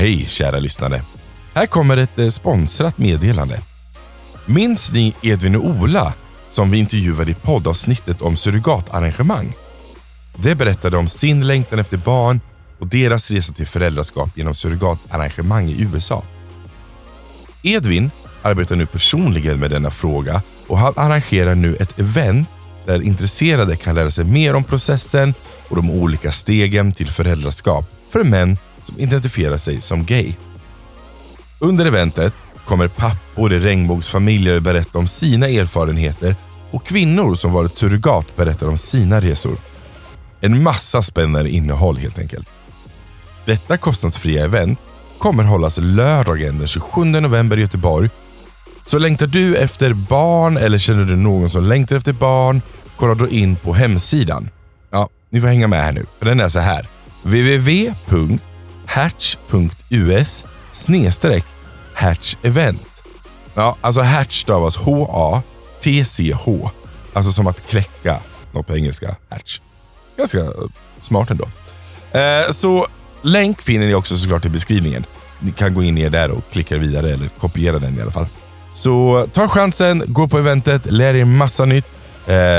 Hej kära lyssnare. Här kommer ett sponsrat meddelande. Minns ni Edvin och Ola som vi intervjuade i poddavsnittet om surrogatarrangemang? Det berättade om sin längtan efter barn och deras resa till föräldraskap genom surrogatarrangemang i USA. Edvin arbetar nu personligen med denna fråga och han arrangerar nu ett event där intresserade kan lära sig mer om processen och de olika stegen till föräldraskap för män som identifierar sig som gay. Under eventet kommer pappor i regnbågsfamiljer berätta om sina erfarenheter och kvinnor som varit surrogat berättar om sina resor. En massa spännande innehåll helt enkelt. Detta kostnadsfria event kommer hållas lördagen den 27 november i Göteborg. Så längtar du efter barn eller känner du någon som längtar efter barn, kolla då in på hemsidan. Ja, ni får hänga med här nu. Den är så här: www.hatch.us/hatch-event. Ja, alltså Hatch stavas H-A-T-C-H. Alltså som att kläcka något på engelska, Hatch. Ganska smart ändå. Så länk finner ni också såklart i beskrivningen. Ni kan gå in i där och klicka vidare eller kopiera den i alla fall. Så ta chansen, gå på eventet, lär er massa nytt.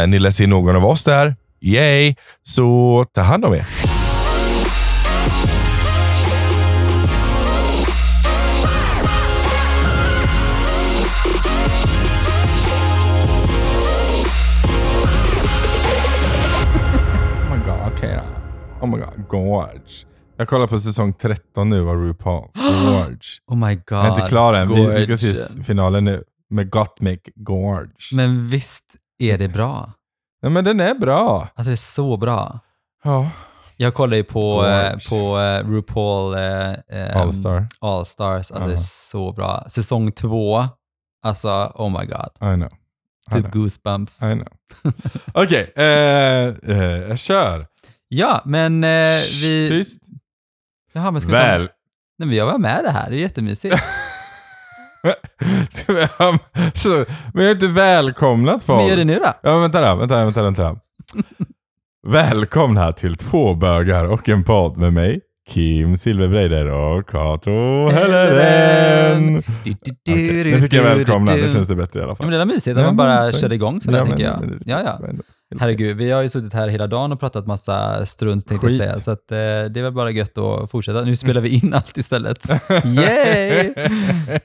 Ni lär se någon av oss där. Yay! Så ta hand om er. Oh my god, gorge. Jag kollar på säsong 13 nu av RuPaul. Gorge. Oh my god. Jag är inte klar än. Vi ska se finalen nu med Gottmik, gorge. Men visst är det bra. Ja, men den är bra. Alltså det är så bra. Ja. Jag kollar ju på RuPaul All Stars. Alltså det är så bra. Säsong 2. Alltså oh my god. I know. Typ goosebumps. I know. Okej, jag kör. Ja, men vi... Tyst. Jaha, men ska väl. Nej, men jag var med det här. Det är jättemysigt. Men jag är inte välkomnat folk. Men gör det nu då? Ja, vänta. Välkomna till två bögar och en podd med mig, Kim Silverbreider och Kato Hellerén. Okay. Nu fick jag välkomna. Det känns det bättre i alla fall. Ja, men det var mysigt att man bara körde igång sådär, tänker jag. Ja. Herregud, vi har ju suttit här hela dagen och pratat massa strunt, tänkte jag säga. Så att, det var bara gött att fortsätta. Nu spelar vi in allt istället. Yay!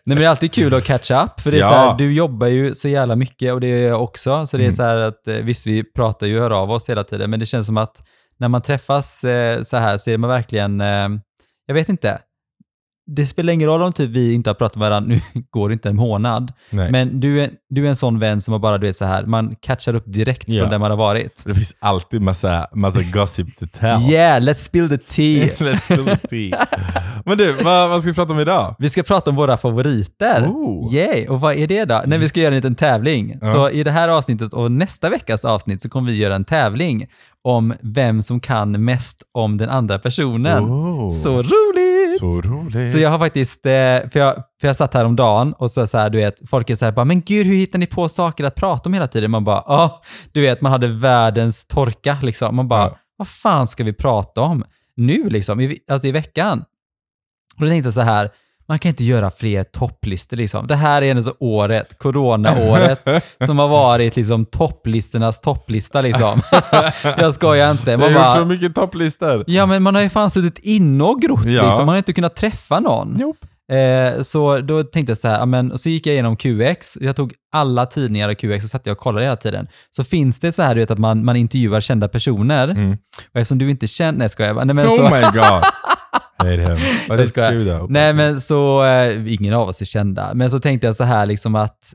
Men det är alltid kul att catch up. För det är så här, du jobbar ju så jävla mycket och det gör jag också. Så det är så här att visst, vi pratar ju, hör av oss hela tiden. Men det känns som att när man träffas så här så är man verkligen, jag vet inte. Det spelar ingen roll om typ vi inte har pratat med varandra. Nu går det inte en månad. Nej. Men du är en sån vän som har bara, du vet så här, man catchar upp direkt från där man har varit. Det finns alltid massa gossip to tell. Yeah, let's spill the tea. Men du, vad ska vi prata om idag? Vi ska prata om våra favoriter. Ooh. Yay, och vad är det då? När vi ska göra en liten tävling. Så i det här avsnittet och nästa veckas avsnitt så kommer vi göra en tävling om vem som kan mest om den andra personen. Oh. Så roligt! Så jag har faktiskt, för jag satt här om dagen och så här, du vet, folk är så här bara, men gud, hur hittar ni på saker att prata om hela tiden? Man bara, du vet, man hade världens torka liksom. Man bara, vad fan ska vi prata om nu liksom, alltså i veckan? Och då tänkte jag så här, man kan inte göra fler topplistor liksom. Det här är alltså året, coronaåret, som har varit liksom topplisternas topplista liksom. Jag skojar inte. Man har gjort så mycket topplistor. Ja, men man har ju fan suttit inne och grott liksom. Man har inte kunnat träffa någon. Så då tänkte jag så här, och så gick jag igenom QX. Jag tog alla tidningar av QX och satt jag och kollade hela tiden. Så finns det så här, du vet, att man intervjuar kända personer. Och eftersom du inte känner, oh my god. Nej, men så ingen av oss är kända. Men så tänkte jag så här liksom att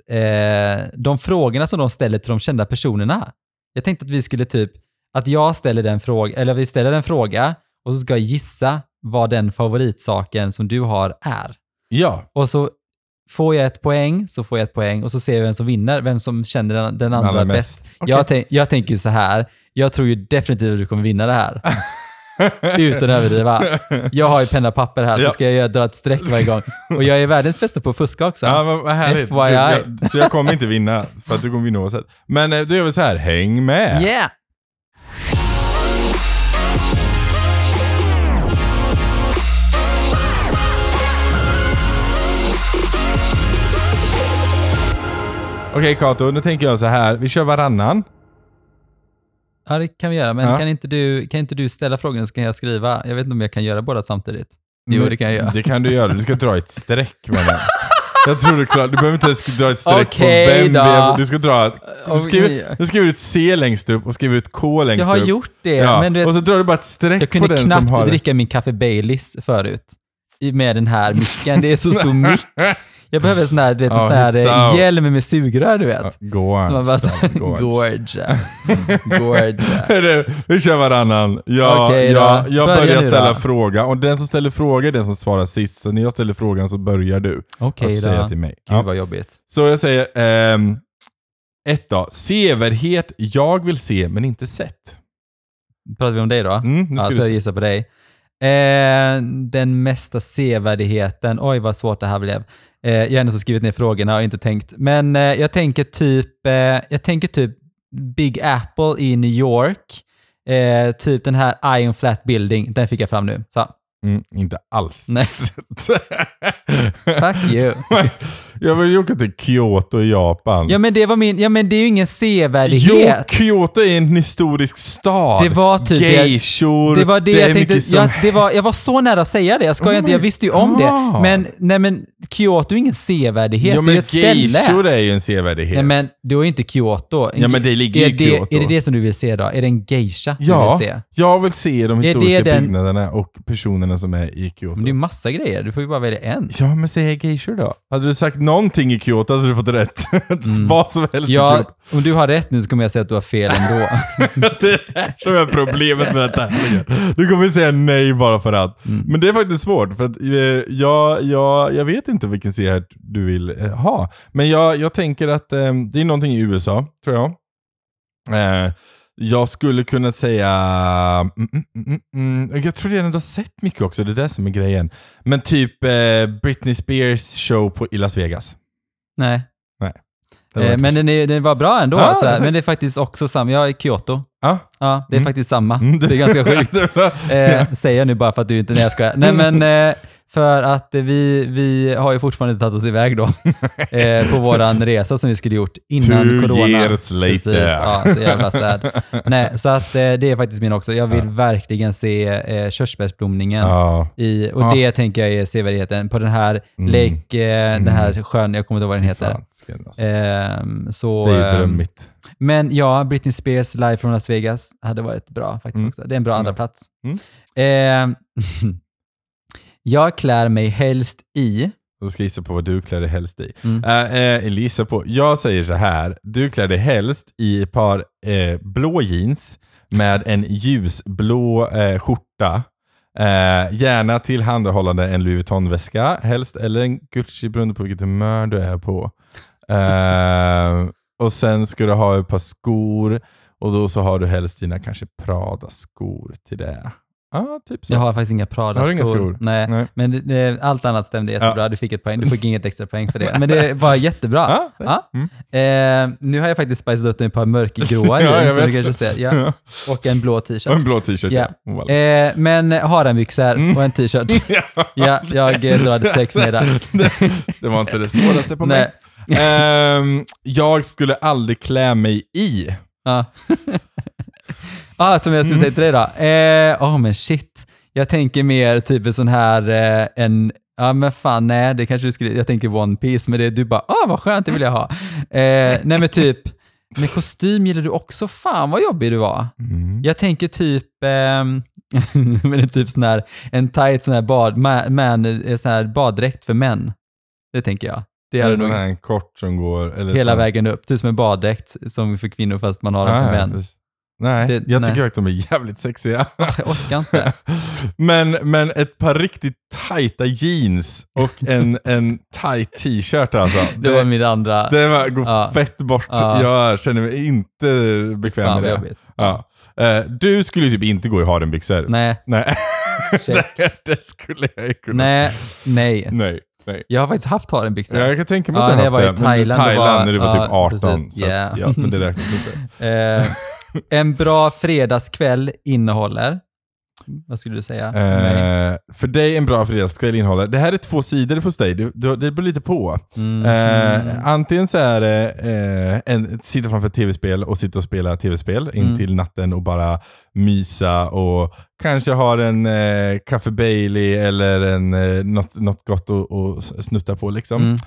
de frågorna som de ställer till de kända personerna. Jag tänkte att vi skulle typ, att jag ställer den fråga, eller vi ställer en fråga och så ska jag gissa vad den favoritsaken som du har är. Ja. Och så får jag ett poäng, och så ser jag vem som vinner, vem som känner den andra bäst. Okay. Jag tänker ju så här, jag tror ju definitivt att du kommer vinna det här. Utan att överdriva. Jag har ju penna och papper här, så ska jag dra ett streck varje gång. Och jag är världens bästa på att fuska också. Ja, vad härligt. FYI. Så jag kommer inte vinna, för att du kommer vinna oavsett. Men du gör väl så här, häng med. Yeah. Okej, Kato, nu tänker jag så här. Vi kör varannan. Ja, det kan vi göra. Men kan inte du ställa frågan så kan jag skriva. Jag vet inte om jag kan göra båda samtidigt. Jo, det kan jag göra. Det kan du göra. Du ska dra ett streck med den. Jag tror det är klart. Du behöver inte ens dra ett streck okay, på vem. Du ska dra ett... Du skriver ut C längst upp och skriver ut K längst upp. Jag har gjort det. Ja. Men du vet, och så drar du bara ett streck på den som har... Jag kunde knappt dricka min kaffe Baileys förut. Med den här micken. Det är så stor mick. Jag behöver sån här, sån här hjälm med sugrör, du vet. Gorge. Vi kör varannan. Jag börjar ställa fråga. Och den som ställer fråga är den som svarar sist. Så när jag ställer frågan så börjar du. Okej, att säga till mig. Gud, vad jobbigt. Så jag säger, ett då. Severhet jag vill se men inte sett. Pratar vi om dig då? Så jag gissar på dig. Den mesta sevärdheten. Oj, vad svårt det här blev. Jag har ändå skrivit ner frågorna och inte tänkt. Men jag tänker typ Big Apple i New York. Typ den här Iron Flat Building. Den fick jag fram nu. Så. Inte alls. Nej. Fuck you. Jag vill ju åka till Kyoto i Japan. Ja, men det är ju ingen sevärdhet. Jo, Kyoto är en historisk stad. Det var typ geishor. Det var det jag tänkte. Jag var så nära att säga det. Jag visste ju om det. Men Kyoto är ingen sevärdhet. Ja, men det är ett geishor ställe. Är ju en sevärdhet. Nej, men det är inte Kyoto. Ja, men det ligger i Kyoto. Är det det som du vill se då? Är det en geisha du vill se? Jag vill se de historiska byggnaderna och personerna som är i Kyoto. Men det är massa grejer. Du får ju bara välja en. Ja, men säg geishor då. Hade du sagt någonting i Kyoto hade du fått rätt. Vad som helst. Ja, om du har rätt nu så kommer jag säga att du har fel ändå. Det är som är problemet med detta. Du kommer säga nej bara för att. Men det är faktiskt svårt. För att, jag vet inte vilken sevärdhet du vill ha. Men jag tänker att det är någonting i USA, tror jag. Jag skulle kunna säga... Jag tror redan du har sett mycket också. Det är det som är grejen. Men typ Britney Spears show på Las Vegas. Nej. Men den var bra ändå. Ah, sådär. Men det är faktiskt också samma. Jag är i Kyoto. Ja, det är faktiskt samma. Det är ganska sjukt. Säger jag nu bara för att du inte... Nej, jag skojar. Nej, men... För att vi har ju fortfarande tagit oss iväg då på våran resa som vi skulle gjort innan 2 corona. 2 years later. Precis, ja, så jävla sad. Nej, så att det är faktiskt min också. Jag vill verkligen se körsbärsblomningen. Ja. Och det tänker jag är sevärdheten. På den här den här sjön, jag kommer inte ihåg vad den heter. Så, det är drömmigt. Men ja, Britney Spears live från Las Vegas hade varit bra faktiskt också. Det är en bra andra plats. Jag klär mig helst i... Då ska jag gissa på vad du klär dig helst i. Elisa på... Jag säger så här. Du klär dig helst i ett par blå jeans med en ljusblå skjorta. Gärna tillhandahållande en Louis Vuitton-väska helst. Eller en Gucci, beroende på vilket humör du är på. Och sen ska du ha ett par skor. Och då så har du helst dina kanske Prada-skor till det. Ah, typ så. Jag har faktiskt inga Prada-skor. Nej. Men allt annat stämde jättebra. Du fick ett poäng. Du fick inget extra poäng för det. Men det var jättebra. Nu har jag faktiskt spiceat upp ett par mörkgråa och en blå t-shirt. Och en blå t-shirt, men har en byxor och en t-shirt. Ja, jag drog 6 med där. Det var inte det svåraste på mig. Jag skulle aldrig klä mig i. Ja. Som jag skulle säga till dig då. Men shit. Jag tänker mer typ en sån här... det kanske du skulle... Jag tänker One Piece, men det du bara... vad skönt, det vill jag ha. Nej, men typ... Med kostym gillar du också. Fan, vad jobbig du var. Jag tänker typ... men det är typ sån här... En tight sån här baddräkt för män. Det tänker jag. Det är nog en kort som går... Eller hela vägen upp. Typ som en baddräkt som för kvinnor fast man har den för män. Nej, jag tycker att de är jävligt sexiga. Jag orkar inte. men ett par riktigt tajta jeans och en tight t-shirt alltså. Det var min andra. Det var fett bort. Ja. Jag känner mig inte bekväm med det. Jobbigt. Ja. Du skulle typ inte gå i hardenbyxor. Nej. det skulle jag kunna. Nej. Jag har faktiskt haft hardenbyxor. Jag kan tänka mig att jag var i Thailand när du var typ 18. Precis, så ja, men det räknas inte. En bra fredagskväll innehåller Vad skulle du säga? För dig en bra fredagskväll innehåller. Det här är två sidor hos dig. Det beror lite på. Antingen så är det sitta framför tv-spel och sitta och spela tv-spel in till natten och bara mysa och kanske ha en kaffe Bailey eller något gott att snutta på liksom.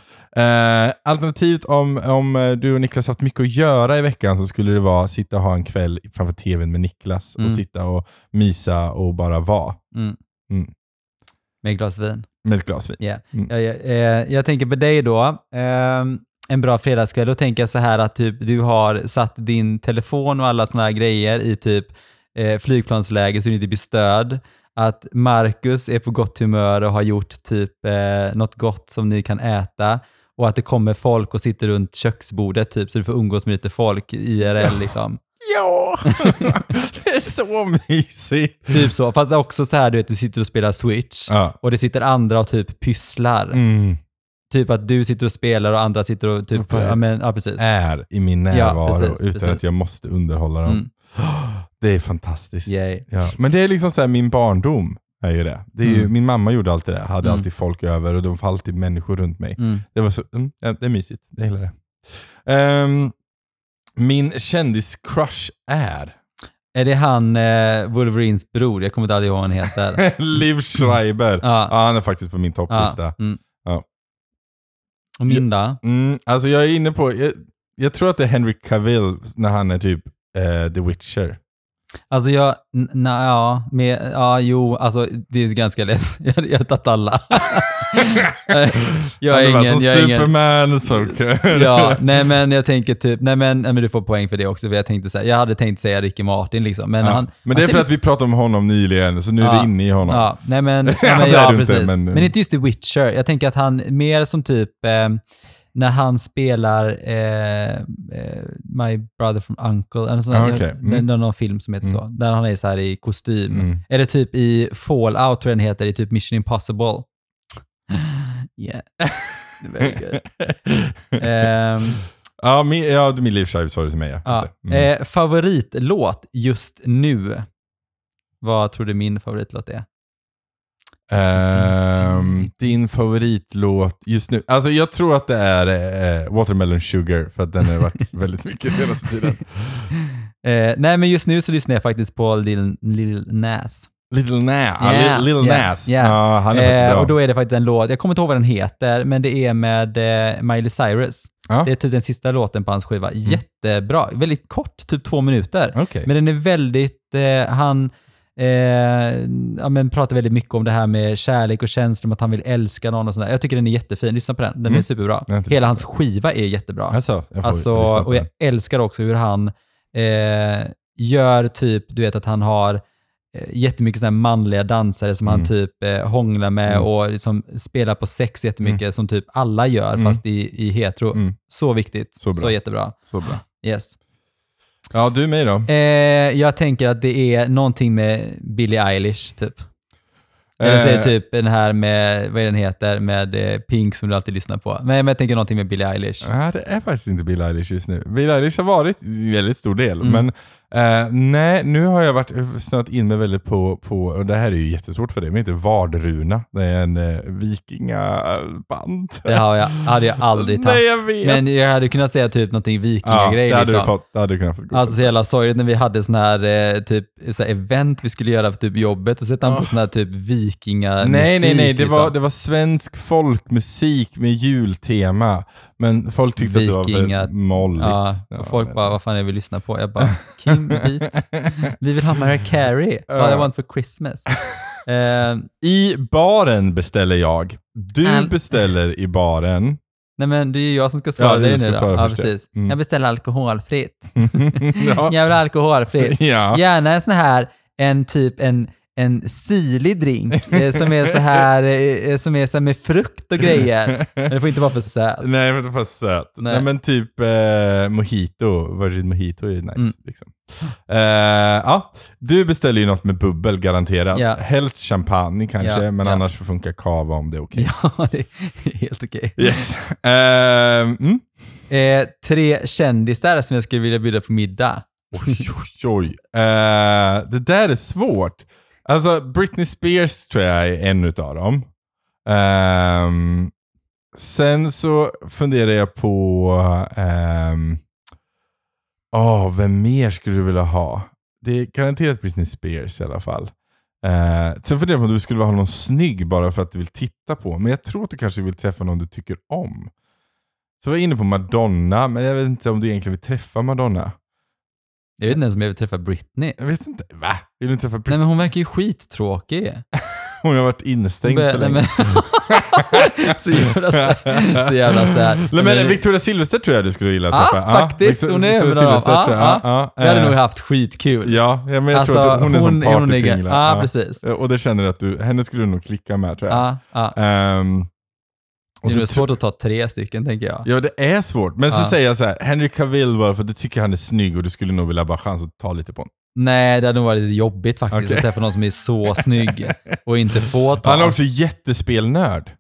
Alternativt om du och Niklas haft mycket att göra i veckan så skulle det vara sitta och ha en kväll framför tvn med Niklas och sitta och mysa och bara vara. Med ett glas vin. Yeah. Jag tänker på dig då. En bra fredagskväll. Då tänker jag så här att typ, du har satt din telefon och alla såna här grejer i typ flygplansläge så du inte blir störd. Att Marcus är på gott humör och har gjort typ något gott som ni kan äta. Och att det kommer folk och sitter runt köksbordet typ, så du får umgås med lite folk IRL liksom. Ja, det är så mysigt. Typ så, fast också så här du vet, du sitter och spelar Switch och det sitter andra och typ pysslar. Typ att du sitter och spelar och andra sitter och typ precis. Är i min närvaro utan att jag måste underhålla dem. Det är fantastiskt. Ja. Men det är liksom så här, min barndom är ju det. Det är ju, min mamma gjorde alltid det. Hade alltid folk över och de var alltid människor runt mig. Det var så, det är mysigt. Det gillar det. Min kändiscrush är det han Wolverines bror? Jag kommer inte aldrig ihåg vad han heter. Liv Schreiber. Ja, han är faktiskt på min topplista. Och min då? Alltså jag är inne på jag tror att det är Henry Cavill när han är typ The Witcher. Alltså jag alltså det är ju ganska lätt. Jag har tagit alla. Jag är ingen Superman så. Ja, nej men jag tänker typ nej men du får poäng för det också för jag tänkte säga jag hade tänkt säga Rick Martin liksom men men det är för att vi pratade om honom nyligen så nu är det inne i honom. Ja, nej men precis. Inte, men inte just The Witcher. Jag tänker att han mer som typ när han spelar My Brother from Uncle eller sån någon film som heter så där han är så här i kostym eller typ i Fallout tror jag den heter i typ Mission Impossible. Yeah. Det är good. Min Liv Schreiber sa det till mig. Favoritlåt just nu. Vad tror du min favoritlåt är? Din favoritlåt just nu. Alltså jag tror att det är Watermelon Sugar för att den har varit väldigt mycket senaste tiden. Nej men just nu så lyssnar jag faktiskt på Little Nas. Little Nas. Yeah. Ja, han är faktiskt bra. Och då är det faktiskt en låt, jag kommer inte ihåg vad den heter, men det är med Miley Cyrus. Det är typ den sista låten på hans skiva. Jättebra, väldigt kort, typ 2 minuter. Men den är väldigt han pratar väldigt mycket om det här med kärlek och känslor, om att han vill älska någon och sådär. Jag tycker den är jättefin, lyssna på den. Den är superbra. Hela hans skiva är jättebra. Och jag älskar också hur han gör typ, du vet att han har jättemycket sådana manliga dansare som han typ hånglar med och liksom spelar på sex jättemycket som typ alla gör fast i hetero. Så viktigt, så jättebra. Så bra. Yes. Ja, du med då. Jag tänker att det är någonting med Billie Eilish typ. Eller så är det typ den här med, vad är den heter, med Pink som du alltid lyssnar på. Men jag tänker någonting med Billie Eilish. Nej, det är faktiskt inte Billie Eilish just nu. Billie Eilish har varit en väldigt stor del. Men nu har jag varit snöat in mig väldigt på, och det här är ju jättesvårt för det, men inte Vardruna. Det är en vikingaband. Det hade jag aldrig tagit. Nej, jag vet. Men jag hade kunnat säga typ någonting vikingagrej. Ja, det hade du kunnat fått. Alltså så jävla sorgligt när vi hade sån här typ så här event vi skulle göra för typ jobbet och sätta på sån här typ vikingamusik. Nej, det liksom. det var svensk folkmusik med jultema. Men folk tyckte att det var molligt. Och folk bara, vad fan är vi lyssnar på? Jag bara, Kim hit. Vi vill ha Mariah Carey. What I want for Christmas. I baren beställer jag. Du beställer i baren. Nej men det är ju jag som ska svara dig nu då. Ja, precis. Jag beställer alkoholfritt. Jag vill ha alkoholfritt. Gärna en sån här, en syrlig drink som är så här med frukt och grejer. Men det får inte vara för söt. Nej, det får inte vara för söt. Nej, men typ mojito. Virgin mojito är ju nice. Liksom. Du beställer ju något med bubbel garanterat. Ja. Helst champagne kanske, men annars får funka kava om det är okej. Ja, det är helt okej. Yes. 3 kändisar som jag skulle vilja bjuda på middag. Oj. Det där är svårt. Alltså Britney Spears tror jag är en utav dem. Sen så funderar jag på vem mer skulle du vilja ha? Det är garanterat Britney Spears i alla fall. Sen funderar jag på om du skulle vilja ha någon snygg bara för att du vill titta på. Men jag tror att du kanske vill träffa någon du tycker om. Så var jag inne på Madonna, men jag vet inte om du egentligen vill träffa Madonna. Jag vet inte ens om jag vill träffa Britney. Jag vet inte, va? Vill du träffa Britney? Nej, men hon verkar ju skittråkig. Hon har varit instängd för länge. så jävla såhär. Men Victoria Silverset tror jag du skulle gilla att träffa. Faktiskt, hon är bra. Jag hade nog haft skitkul. Ja, men jag tror att hon är som partypingla. Ja, precis. Och det känner att henne skulle du nog klicka med, tror jag. Det är svårt att ta 3 stycken, tänker jag. Ja, det är svårt. Men så säger jag så här, Henry Cavill bara för att du tycker han är snygg och du skulle nog vilja bara chans att ta lite på honom. Nej, det hade nog varit lite jobbigt faktiskt att träffa någon som är så snygg och inte få ta. Han är också jättespelnörd.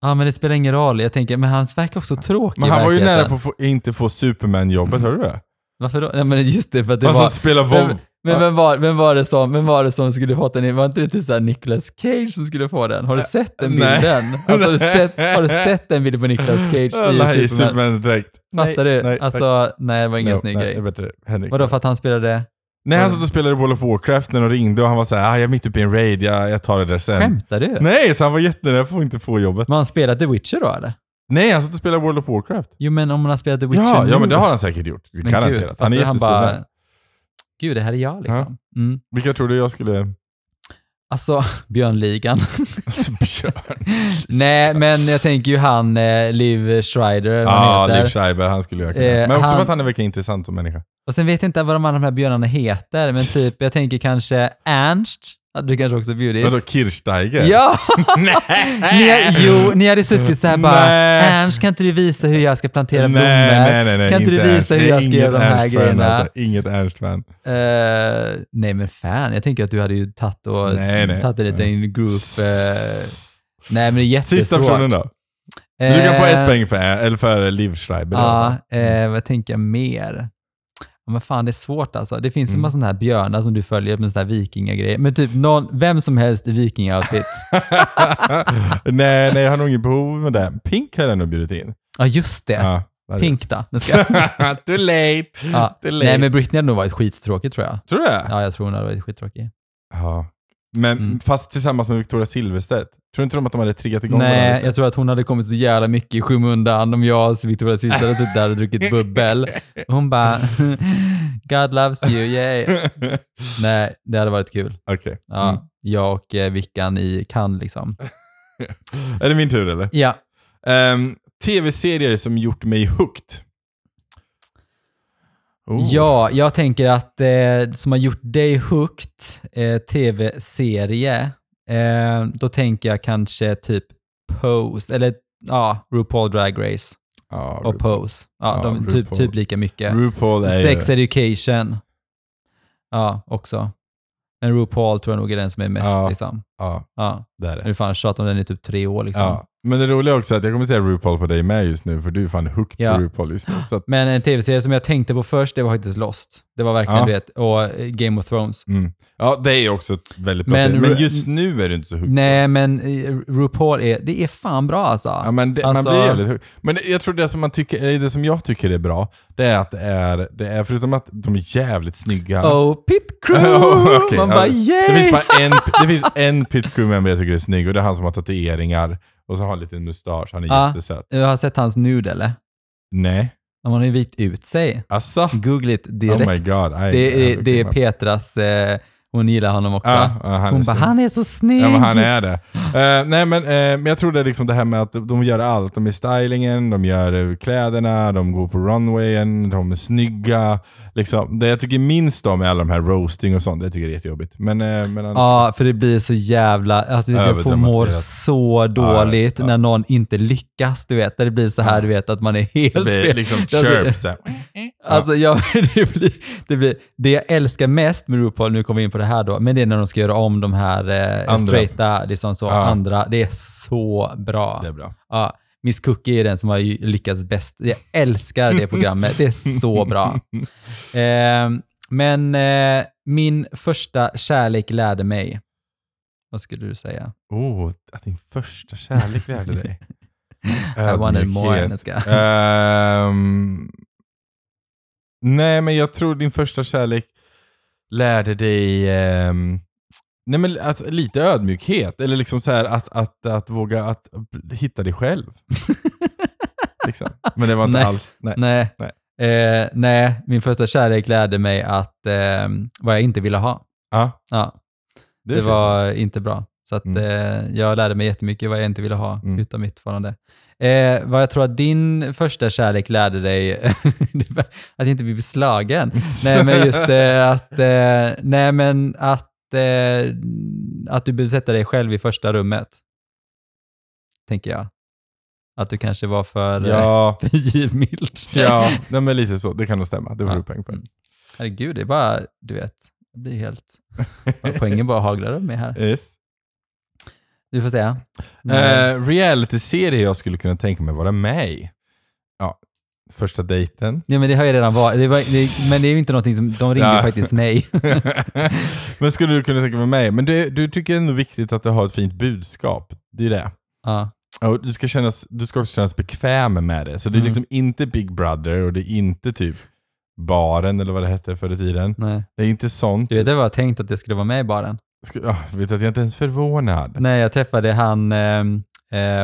Ja, men det spelar ingen roll. Jag tänker, men han verkar också tråkig. Men han var ju nära på att inte få Superman-jobbet, hörde du det? Varför då? Nej, men just det, för att det var... Han spelar WoW. Men vem var det som skulle få den? Var inte det typ såhär Nicolas Cage som skulle få den? Har du sett den bilden? Alltså, har du sett den bilden på Nicolas Cage i Superman direkt? Fattar du? Nej, alltså, nej, det var ingen snygg grej. Vadå, för att han spelade... Nej, han satt och spelade World of Warcraft när de ringde och han var så här: jag är mitt uppe i en raid, jag tar det där sen. Skämtar du? Nej, så han var jättenöjd, jag får inte få jobbet. Men han spelade The Witcher då, eller? Nej, han satt och spelade World of Warcraft. Jo, men om han spelade The Witcher nu. Ja, men det har han säkert gjort. Men garanterat. Han är jättespelare. Gud, det här är jag liksom. Ja. Mm. Vilka tror du jag skulle... Alltså, Björnligan. Nej, men jag tänker ju han, Liv Schreiber. Ja, Liv Schreiber, han skulle jag kunna. Men också för att han är verkligen intressant som människa. Och sen vet jag inte vad de här björnarna heter, men typ, jag tänker kanske Ernst. Du kanske också bjudit. Vadå, Kirchsteiger? Ja! ni hade suttit så här bara, Ernst, kan inte du visa hur jag ska plantera blommor? Nej, kan inte du visa hur jag ska göra de här grejerna? Alltså, inget Ernst-fan. Nej, men fan, jag tänker att du hade ju tagit det lite i en groove. Nej, men det är jättesvårt. Sista personen då? Du kan få 1 poäng för Liv Schreiber. Vad tänker jag mer? Men fan, det är svårt alltså. Det finns en massa sådana här björnar som du följer med sådana här vikingagrejer. Men typ vem som helst i vikingaoutfit. nej, jag har nog inget behov med det. Pink har jag nog bjudit in. Ja, just det. Ja, Pink då. Too late. Nej, men Britney hade nog varit skittråkig, tror jag. Tror du det? Ja, jag tror hon hade varit skittråkig. Ja. Men fast tillsammans med Victoria Silverset. Tror inte de att de hade triggat igång? Nej, jag tror att hon hade kommit så jävla mycket i skymundan om jag och Victoria Silverset hade suttit där och druckit bubbel. Hon bara, God loves you, yay. Nej, det hade varit kul. Okej. Ja, jag och Vickan i Cannes liksom. Är det min tur eller? Ja. TV-serier som gjort mig hooked. Oh. Ja, jag tänker att som har gjort dig hooked, tv-serie, då tänker jag kanske typ Pose, eller RuPaul Drag Race och Pose. De typ lika mycket. RuPaul är Sex Education. Ja, också. Men RuPaul tror jag nog är den som är mest liksom. Ja, det är det. Nu fan tjatar om den i typ 3 år liksom. Ja. Men det roliga också är att jag kommer säga RuPaul på dig med just nu, för du är fan hooked på RuPaul just nu. Så att... Men en tv-serie som jag tänkte på först, det var faktiskt Lost. Det var verkligen det. Och Game of Thrones. Mm. Ja, det är ju också väldigt bra. Men just nu är du inte så hooked. Nej, men RuPaul det är fan bra alltså. Ja, men man blir jävligt hooked. Men jag tror det som jag tycker är bra, det är att det är förutom att de är jävligt snygga. Pit Crew! Okay. Man bara, yay! Det finns en Pit Crew-member jag tycker är snygg, och det är han som har tatueringar. Och så har han lite mustasch, han är jättesöt. Jag har sett hans nude, eller? Nej. Han har ju vit ut sig. Asså? Google it direkt. Oh my god. Det är Petras, hon gillar honom också. Han är så snygg. Ja, men han är det. Men jag tror det är liksom det här med att de gör allt. De är stylingen, de gör kläderna, de går på runwayen, de är snygga. Liksom. Det jag tycker minst om är alla de här roasting och sånt. Det tycker jag är jättejobbigt. För det blir så jävla... Alltså, jag mår så dåligt när någon inte lyckas, du vet. Det blir så här, du vet, att man är helt fel. Det blir liksom chirps. Alltså, det jag älskar mest med RuPaul, nu kommer vi in på det här då, men det är när de ska göra om de här straighta, liksom så, andra. Det är så bra. Det är bra. Ja. Miss Cookie är den som har lyckats bäst. Jag älskar det programmet. Det är så bra. Min första kärlek lärde mig. Vad skulle du säga? Oh, att din första kärlek lärde dig. I wanted more. Nej, men jag tror din första kärlek lärde dig nej, men att lite ödmjukhet eller liksom så här att våga att hitta dig själv. Liksom. Men det var inte alls. Nej, min första kärlek lärde mig att vad jag inte ville ha. Ja. Det var inte bra. Så att jag lärde mig jättemycket vad jag inte ville ha utan mitt förhållande. Vad jag tror att din första kärlek lärde dig att inte bli beslagen. Nej, men just att du behöver sätta dig själv i första rummet. Tänker jag. Att du kanske var för givmild. Ja, men lite så. Det kan nog stämma. Det var du poäng för. Herregud, det är bara, du vet, det blir helt... poängen bara haglar upp mig här. Yes. Du får säga. Reality-serie jag skulle kunna tänka mig vara med i. Ja, Första dejten. Ja, men det har ju redan varit. Men det är ju inte någonting som... De ringde faktiskt mig. Men skulle du kunna tänka mig med mig? Men du tycker ändå viktigt att du har ett fint budskap. Det är det. Ja. Och du ska också kännas bekväm med det. Så det är liksom inte Big Brother och det är inte typ Baren eller vad det hette förr i tiden. Nej. Det är inte sånt. Du vet, det var tänkt att det skulle vara med i Baren. Vet du att jag inte ens förvånad? Nej, jag träffade han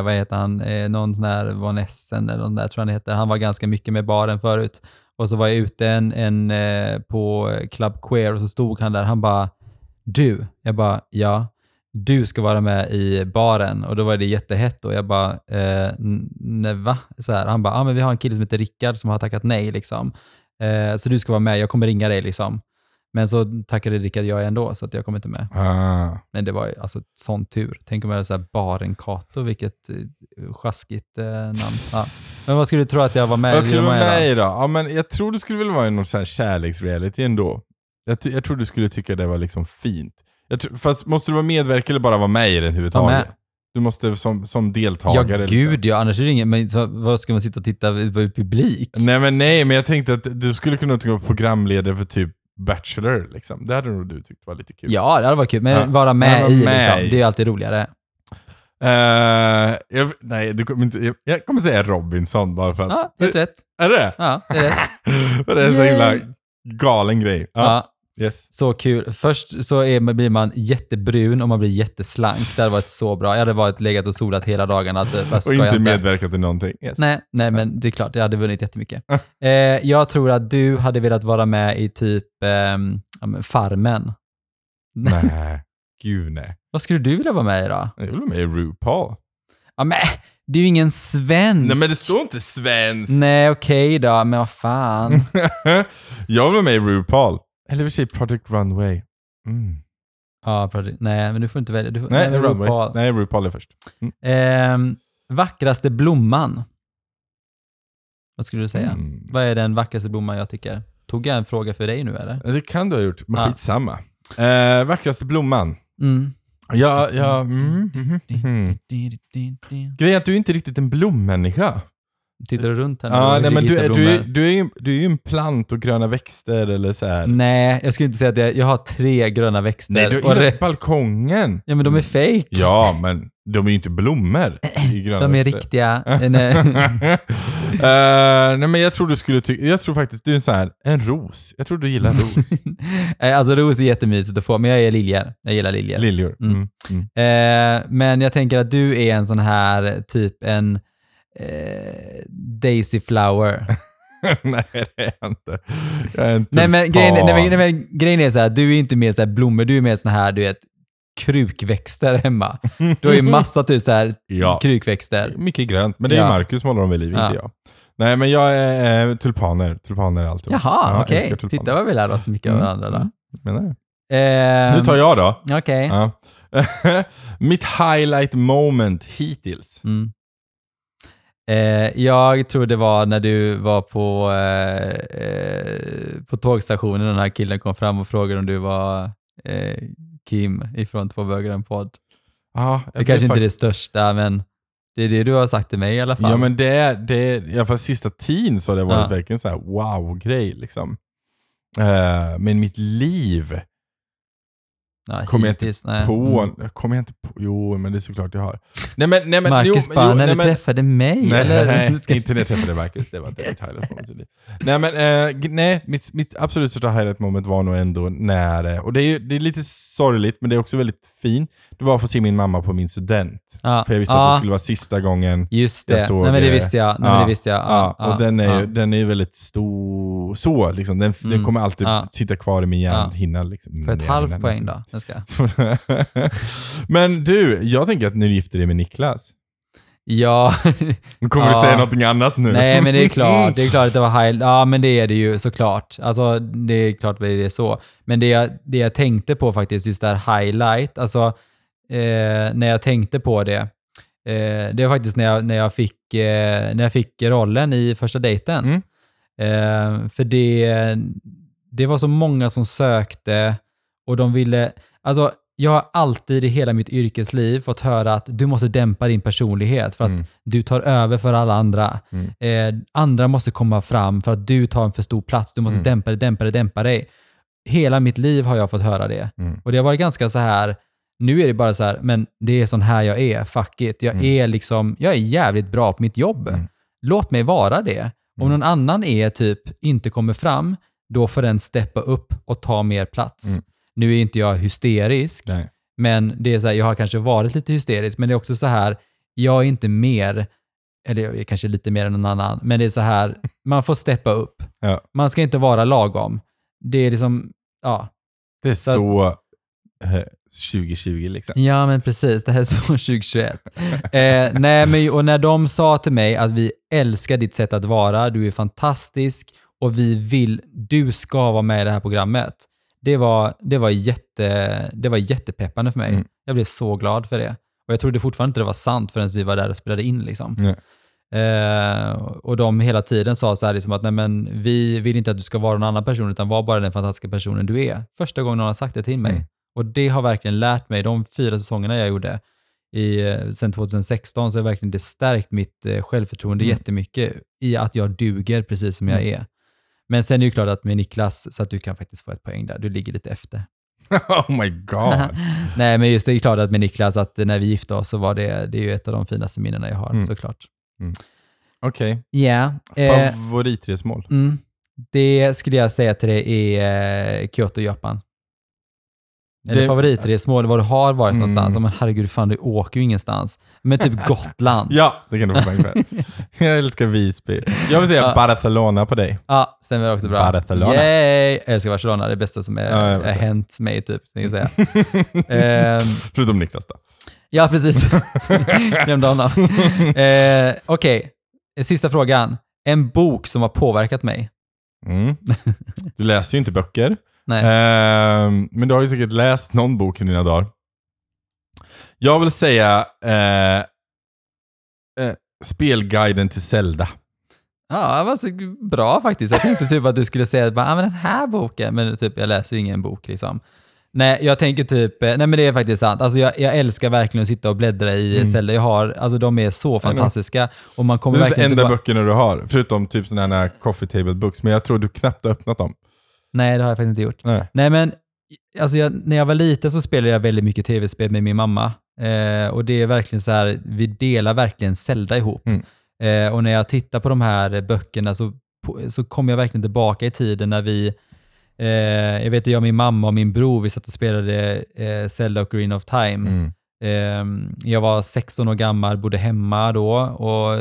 vad heter han? Någon sån där Von Essen eller någon där tror jag han heter. Han var ganska mycket med Baren förut. Och så var jag ute en på Club Queer och så stod han där. Han bara, du? Jag bara, ja. Du ska vara med i Baren. Och då var det jättehett och jag bara nej va? Så här. Han bara, men vi har en kille som heter Rickard som har tackat nej liksom. Så du ska vara med, jag kommer ringa dig liksom. Men så tackade Rickard jag ändå så att jag kom inte med. Men det var alltså sån tur. Tänk om jag hade så här Baren Kato, vilket sjaskigt namn. Ja. Men vad skulle du tro att jag var med i? Vad skulle du vara med i då? Ja, men jag tror du skulle vilja vara i någon sån här kärleksreality ändå. Jag tror du skulle tycka det var liksom fint. Fast måste du vara medverkare eller bara vara med i den huvudtaget? Du måste som deltagare. Ja, gud, liksom. Ja, annars är det inget. Men så, vad ska man sitta och titta på publik? Nej, men jag tänkte att du skulle kunna vara programledare för typ Bachelor, liksom. Det hade nog du tyckt var lite kul. Ja, det hade varit kul. Men vara med i, liksom. Det är ju alltid roligare. Jag kommer säga Robinson bara för att... Ja, helt rätt. Är det? Ja, det är rätt. Det är så himla galen grej. Ja. Yes. Så kul. Först så blir man jättebrun och man blir jätteslank. Det hade varit så bra. Jag hade varit legat och solat hela dagen. Och inte medverkat i någonting. Yes. Nej, men det är klart. Jag hade vunnit jättemycket. Jag tror att du hade velat vara med i typ Farmen. Nej, gud nej. Vad skulle du vilja vara med i då? Jag vill vara med i RuPaul. Ja, men det är ju ingen svensk. Nej, men det står inte svensk. Nej, okej då. Men vad fan. Jag vill vara med i RuPaul. Eller vi säger Project Runway. Ja, nej, men du får inte välja. Nej, RuPaul. Nej, RuPaul är först. Vackraste blomman. Vad skulle du säga? Vad är den vackraste blomman jag tycker? Tog jag en fråga för dig nu, eller? Det kan du ha gjort, men skitsamma. Vackraste blomman. Grejen att du är inte riktigt en blommänniska. Tittar du runt här? Du är ju en plant och gröna växter eller så här. Nej, jag skulle inte säga att jag har 3 gröna växter. Nej, du är balkongen. Ja, men de är fake. Ja, men de är ju inte blommor. De är riktiga. Nej, men jag tror du skulle jag tror faktiskt du är så här en ros. Jag tror du gillar ros. Alltså ros är jättemysigt att få, men jag är liljor. Jag gillar liljor. Liljor. Men jag tänker att du är en sån här typ en Daisy Flower. Nej, det är inte. Jag är inte. Grejen är så här, du är inte mer så här blommor, du är mer sån här, du vet, krukväxter hemma. Du har ju massa typ så här krukväxter. Mycket grönt, men det är ju Marcus som håller dem vid liv, inte jag. Nej, men jag är tulpaner. Tulpaner är alltid. Jaha, okej. Okay. Titta vad vi lär oss mycket av varandra då. Menar du? Nu tar jag då. Okej. Okay. Ja. Mitt highlight moment hittills. Jag tror det var när du var på tågstationen och den här killen kom fram och frågade om du var Kim ifrån Två bögar en podd. Det kanske inte är det största, men det är det du har sagt till mig i alla fall. Ja, men det är i alla fall sista tiden så har det varit verkligen så här wow-grej liksom. Men mitt liv Nej, kommer jag inte på. Mm. Kommer jag inte på. Jo, men det är såklart jag har. Nej men Marcus bara, när du träffade mig eller? Nej, inte när jag träffade Marcus, det var inte ett highlight moment. Nej men mitt absolut största highlight moment var nog ändå när, och det är lite sorgligt men det är också väldigt fint. Det var att få se min mamma på min student. Ah, för jag visste att det skulle vara sista gången. Just det. Jag såg. Nej men det visste jag. Och den är väldigt stor så liksom. Den kommer alltid sitta kvar i min hjärnhinna liksom. För ett halvt poäng då. Men du, jag tänker att nu gifter dig med Niklas. Ja. Kommer du säga någonting annat nu? Nej, men det är klart att det var highlight. Ja, men det är det ju såklart. Alltså det är klart det är så. Men det jag tänkte på faktiskt just där highlight, alltså när jag tänkte på det, det var faktiskt när jag fick rollen i Första dejten. Mm. För det var så många som sökte. Och de ville, alltså jag har alltid i hela mitt yrkesliv fått höra att du måste dämpa din personlighet för att du tar över för alla andra. Mm. Andra måste komma fram för att du tar en för stor plats. Du måste dämpa dig. Hela mitt liv har jag fått höra det. Mm. Och det har varit ganska så här, nu är det bara så här, men det är sån här jag är, fuck it. Jag är jävligt bra på mitt jobb. Mm. Låt mig vara det. Om någon annan är typ, inte kommer fram, då får den steppa upp och ta mer plats. Mm. Nu är inte jag hysterisk. Nej. Men det är så här, jag har kanske varit lite hysterisk, men det är också så här, jag är inte mer, eller jag är kanske lite mer än någon annan, men det är så här, man får steppa upp. Ja. Man ska inte vara lagom. Det är liksom, ja. Det är så 2020 liksom. Ja, men precis. Det här är så 2021. Och när de sa till mig att vi älskar ditt sätt att vara, du är fantastisk och du ska vara med i det här programmet. Det var jättepeppande för mig. Mm. Jag blev så glad för det. Och jag trodde fortfarande inte det var sant förrän vi var där och spelade in liksom. Mm. Och de hela tiden sa så här liksom att nej men vi vill inte att du ska vara någon annan person utan var bara den fantastiska personen du är. Första gången någon har sagt det till mig. Mm. Och det har verkligen lärt mig. De 4 säsongerna jag gjorde sen 2016 så har verkligen det stärkt mitt självförtroende jättemycket i att jag duger precis som jag är. Men sen är det ju klart att med Niklas så att du kan faktiskt få ett poäng där. Du ligger lite efter. Oh my god. Nej, men just det är klart att med Niklas att när vi gifte oss så var det är ju ett av de finaste minnena jag har, såklart. Mm. Okej. Okay. Yeah. Favoritresmål? Det skulle jag säga till dig är Kyoto, Japan. Eller favoritresmål, var du har varit någonstans. Men herregud, fan du åker ju ingenstans. Men typ Gotland. Ja, det kan du få med. Jag älskar Visby. Jag vill säga Barcelona på dig. Ja, stämmer också bra. Barcelona. Yay! Jag älskar Barcelona, det är det bästa som har hänt mig typ. Förutom Niklas då. Ja, precis. Glömde honom. Okej, sista frågan. En bok som har påverkat mig. Mm. Du läser ju inte böcker. Nej. Men du har ju säkert läst någon bok i dina dagar. Jag vill säga spelguiden till Zelda. Ja, det var så bra faktiskt. Jag tänkte typ att du skulle säga bara, men den här boken, men typ jag läser ju ingen bok liksom. Nej, jag tänker typ, nej men det är faktiskt sant. Alltså jag älskar verkligen att sitta och bläddra i Zelda. Jag har, alltså de är så fantastiska och man kommer verkligen inte. Det är enda böckerna du har förutom typ sådana här coffee table books, men jag tror du knappt har öppnat dem. Nej, det har jag faktiskt inte gjort. Nej men alltså när jag var liten så spelade jag väldigt mycket tv-spel med min mamma. Och det är verkligen så här, vi delar verkligen Zelda ihop. Och när jag tittar på de här böckerna så kommer jag verkligen tillbaka i tiden när vi, jag, min mamma och min bror, vi satt och spelade Zelda Ocarina of Time. Jag var 16 år gammal, bodde hemma då. Och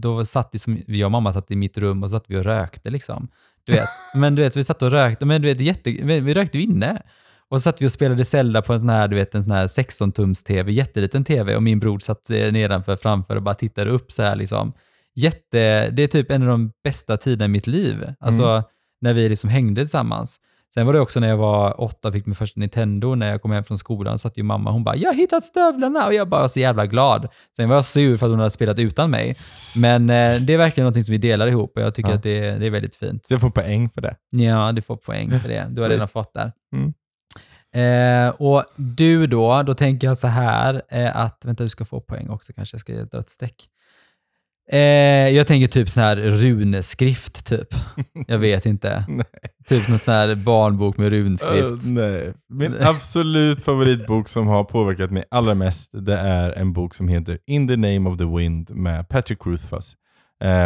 då satt jag och mamma satt i mitt rum och satt vi och rökte liksom. Vi satt och rökte, men vi rökte ju inne. Och så satt vi och spelade Zelda på en sån här, en sån här 16-tums TV, jätteliten TV, och min bror satt nedanför framför och bara tittade upp så här liksom. Det är typ en av de bästa tiderna i mitt liv. Alltså när vi liksom hängde tillsammans. Sen var det också när jag var 8 fick min första Nintendo. När jag kom hem från skolan satt ju mamma, hon bara, jag har hittat stövlarna, och jag bara var så jävla glad. Sen var jag sur för att hon hade spelat utan mig. Men det är verkligen någonting som vi delar ihop, och jag tycker att det är väldigt fint. Så jag får poäng för det. Ja, du får poäng för det. Du har redan fått där. Och du då tänker jag så här att, vänta, du ska få poäng också, kanske jag ska dra ett streck. Jag tänker typ sån här runeskrift typ. Jag vet inte. Typ någon sån här barnbok med runskrift. Nej. Min absolut favoritbok som har påverkat mig allra mest, det är en bok som heter In the Name of the Wind med Patrick Rothfuss.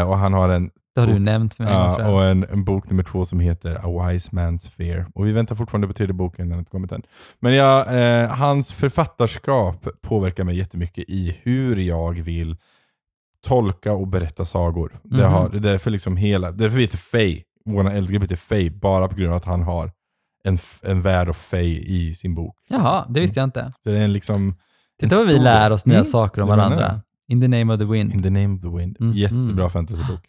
Och han har en bok, har du nämnt för mig, och en bok nummer 2 som heter A Wise Man's Fear. Och vi väntar fortfarande på tredje boken, den har inte kommit än. Men hans författarskap påverkar mig jättemycket i hur jag vill tolka och berätta sagor. Mm-hmm. Därför heter Faye, våra äldre heter Faye, bara på grund av att han har en värld av Faye i sin bok. Jaha, det visste jag inte. Så det är liksom titta vad vi lär oss nya saker om varandra. In the Name of the Wind. In the Name of the Wind. Mm. Jättebra fantasybok.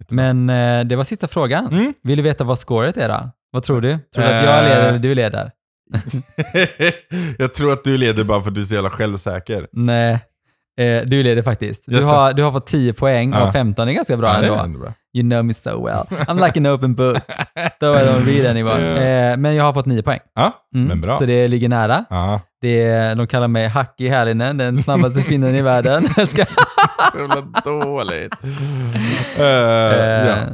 Jättebra. Men det var sista frågan. Mm. Vill du veta vad scoret är då? Vad tror du? Tror du att jag leder eller du leder? Jag tror att du leder bara för att du är så jävla självsäker. Nej. Du leder faktiskt. Du har fått 10 poäng och 15 är ganska bra ändå. Bra. You know me so well. I'm like an open book. Though I don't read anyone. Men jag har fått 9 poäng. Men bra. Så det ligger nära. De kallar mig Hacky här inne, den snabbaste finnen i världen. Så jävla dåligt.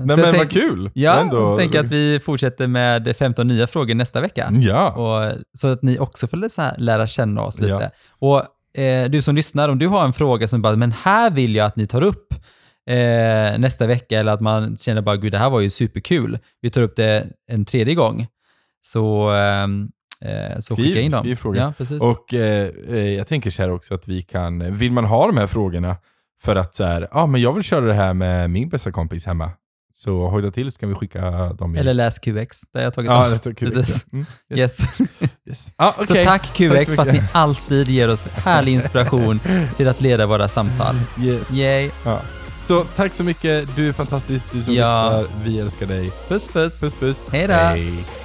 Men vad kul. Ja, så tänker jag att vi fortsätter med 15 nya frågor nästa vecka. Ja. Och, så att ni också får så här, lära känna oss lite. Ja. Och du som lyssnar, om du har en fråga som bara, men här vill jag att ni tar upp nästa vecka, eller att man känner bara, gud det här var ju superkul, vi tar upp det en tredje gång, så skicka in dem. Ja, och jag tänker så här också att vi kan, vill man ha de här frågorna för att så här, men jag vill köra det här med min bästa kompis hemma, så hojda till så kan vi skicka dem in. Eller läs QX där jag tagit dem. Ja, precis. Mm. Yes. Okay. Så tack QX för att ni alltid ger oss härlig inspiration till att leda våra samtal. Yes. Yay. Ja. Så tack så mycket. Du är fantastisk, du som lyssnar. Vi älskar dig. Puss puss. Hej då. Hej.